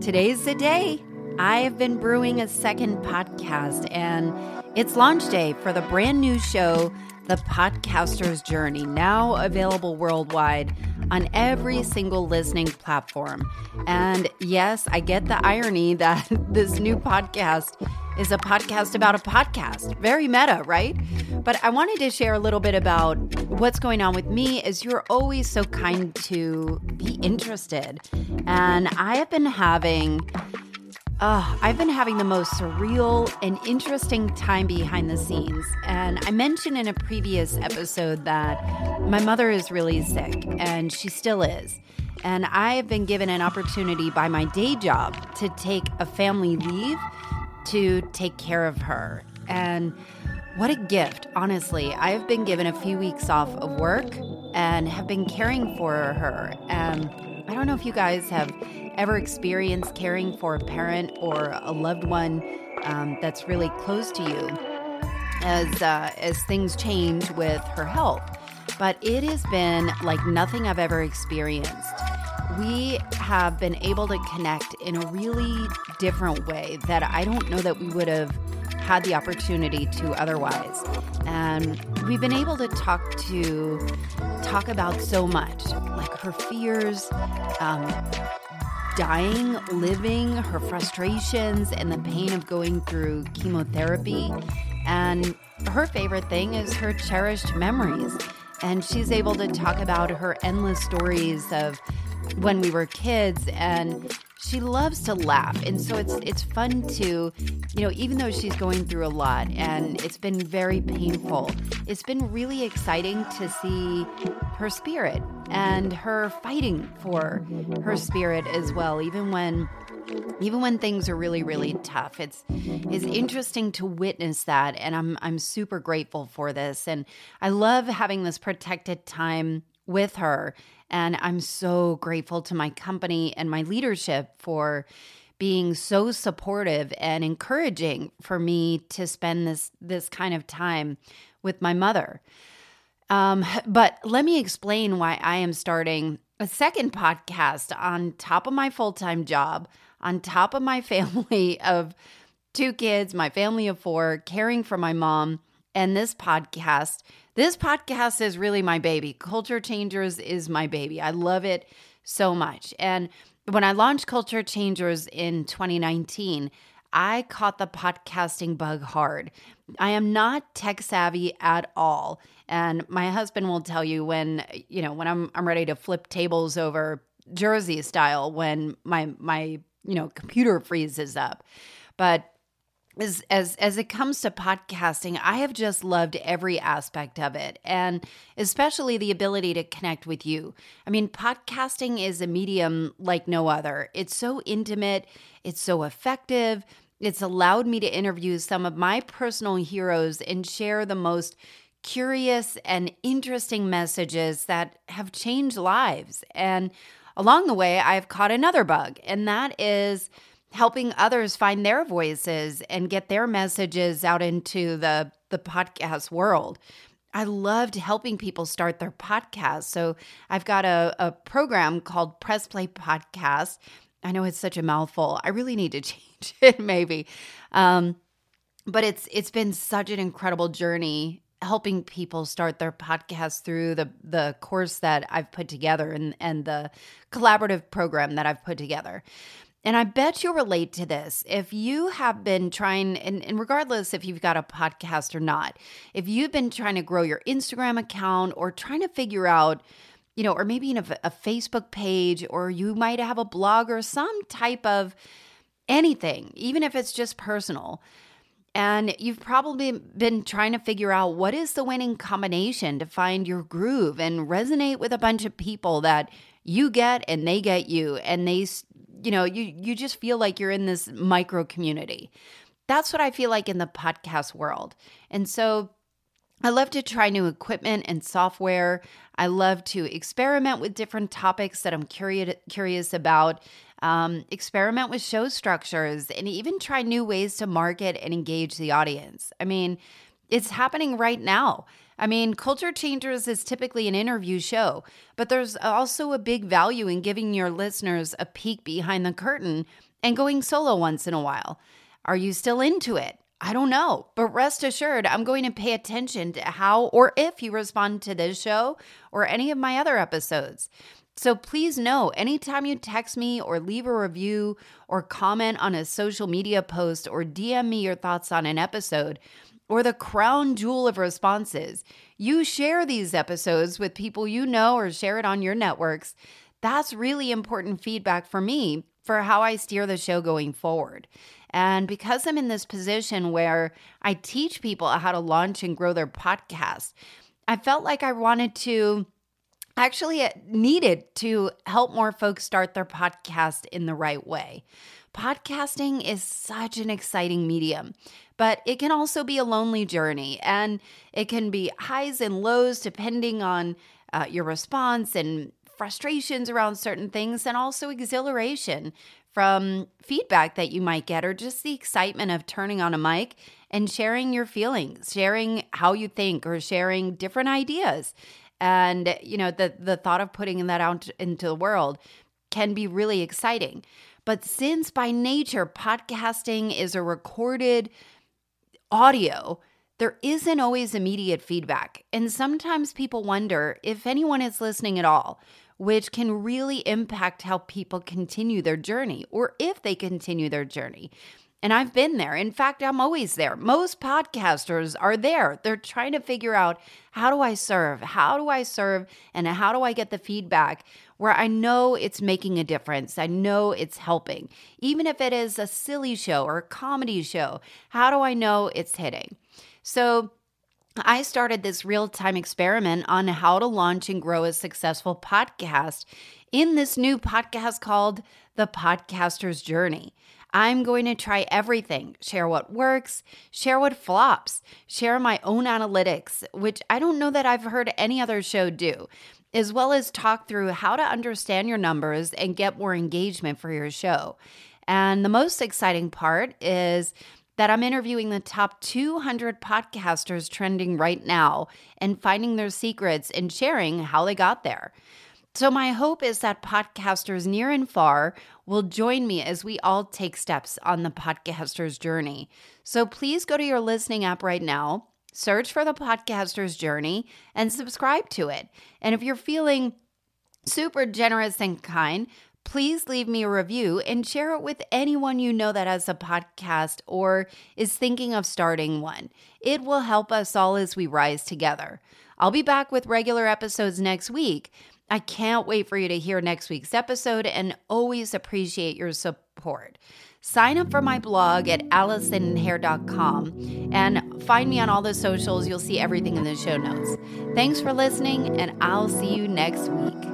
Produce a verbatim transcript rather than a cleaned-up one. Today's the day. I have been brewing a second podcast, and it's launch day for the brand new show, The Podcaster's Journey, now available worldwide on every single listening platform. And yes, I get the irony that this new podcast is a podcast about a podcast. Very meta, right? But I wanted to share a little bit about what's going on with me, as you're always so kind to be interested. And I have been having... Oh, I've been having the most surreal and interesting time behind the scenes. And I mentioned in a previous episode that my mother is really sick, and she still is. And I've been given an opportunity by my day job to take a family leave to take care of her. And what a gift, honestly. I've been given a few weeks off of work and have been caring for her. And I don't know if you guys have ever experienced caring for a parent or a loved one um, that's really close to you as uh, as things change with her health. But it has been like nothing I've ever experienced. We have been able to connect in a really different way that I don't know that we would have had the opportunity to otherwise. And we've been able to talk to talk about so much, like her fears, um, dying, living, her frustrations, and the pain of going through chemotherapy. And her favorite thing is her cherished memories. And she's able to talk about her endless stories of when we were kids, and she loves to laugh. And so it's it's fun to, you know, even though she's going through a lot and it's been very painful, it's been really exciting to see her spirit and her fighting for her spirit as well, even when even when things are really, really tough. It's it's interesting to witness that, and I'm I'm super grateful for this. And I love having this protected time with her. And I'm so grateful to my company and my leadership for being so supportive and encouraging for me to spend this this kind of time with my mother. Um, but let me explain why I am starting a second podcast on top of my full-time job, on top of my family of two kids, my family of four, caring for my mom, and this podcast. This podcast is really my baby. Culture Changers is my baby. I love it so much. And when I launched Culture Changers in twenty nineteen, I caught the podcasting bug hard. I am not tech savvy at all. And my husband will tell you when, you know, when I'm I'm ready to flip tables over Jersey style when my my, you know, computer freezes up. But As, as as it comes to podcasting, I have just loved every aspect of it, and especially the ability to connect with you. I mean, podcasting is a medium like no other. It's so intimate. It's so effective. It's allowed me to interview some of my personal heroes and share the most curious and interesting messages that have changed lives. And along the way, I've caught another bug, and that is helping others find their voices and get their messages out into the, the podcast world. I loved helping people start their podcasts. So I've got a, a program called Press Play Podcast. I know it's such a mouthful. I really need to change it maybe. Um, but it's it's been such an incredible journey helping people start their podcast through the the course that I've put together and, and the collaborative program that I've put together. And I bet you'll relate to this. If you have been trying, and, and regardless if you've got a podcast or not, if you've been trying to grow your Instagram account or trying to figure out, you know, or maybe a, a Facebook page, or you might have a blog or some type of anything, even if it's just personal. And you've probably been trying to figure out what is the winning combination to find your groove and resonate with a bunch of people that you get and they get you, and they... You know, you you just feel like you're in this micro community. That's what I feel like in the podcast world. And so I love to try new equipment and software. I love to experiment with different topics that I'm curious curious about, um, experiment with show structures, and even try new ways to market and engage the audience. I mean, it's happening right now. I mean, Culture Changers is typically an interview show, but there's also a big value in giving your listeners a peek behind the curtain and going solo once in a while. Are you still into it? I don't know, but rest assured, I'm going to pay attention to how or if you respond to this show or any of my other episodes. So please know, anytime you text me or leave a review or comment on a social media post or D M me your thoughts on an episode or the crown jewel of responses, you share these episodes with people you know or share it on your networks. That's really important feedback for me for how I steer the show going forward. And because I'm in this position where I teach people how to launch and grow their podcast, I felt like I wanted to, actually needed to help more folks start their podcast in the right way. Podcasting is such an exciting medium, but it can also be a lonely journey, and it can be highs and lows depending on uh, your response and frustrations around certain things, and also exhilaration from feedback that you might get, or just the excitement of turning on a mic and sharing your feelings, sharing how you think, or sharing different ideas. And, you know, the, the thought of putting that out into the world can be really exciting. But since by nature, podcasting is a recorded audio, there isn't always immediate feedback. And sometimes people wonder if anyone is listening at all, which can really impact how people continue their journey or if they continue their journey. And I've been there. In fact, I'm always there. Most podcasters are there. They're trying to figure out, how do I serve? How do I serve? And how do I get the feedback where I know it's making a difference? I know it's helping. Even if it is a silly show or a comedy show, how do I know it's hitting? So I started this real-time experiment on how to launch and grow a successful podcast in this new podcast called The Podcaster's Journey. I'm going to try everything, share what works, share what flops, share my own analytics, which I don't know that I've heard any other show do, as well as talk through how to understand your numbers and get more engagement for your show. And the most exciting part is that I'm interviewing the top two hundred podcasters trending right now and finding their secrets and sharing how they got there. So my hope is that podcasters near and far will join me as we all take steps on the podcaster's journey. So please go to your listening app right now, search for The Podcaster's Journey, and subscribe to it. And if you're feeling super generous and kind, please leave me a review and share it with anyone you know that has a podcast or is thinking of starting one. It will help us all as we rise together. I'll be back with regular episodes next week. I can't wait for you to hear next week's episode, and always appreciate your support. Sign up for my blog at allison hare dot com and find me on all the socials. You'll see everything in the show notes. Thanks for listening, and I'll see you next week.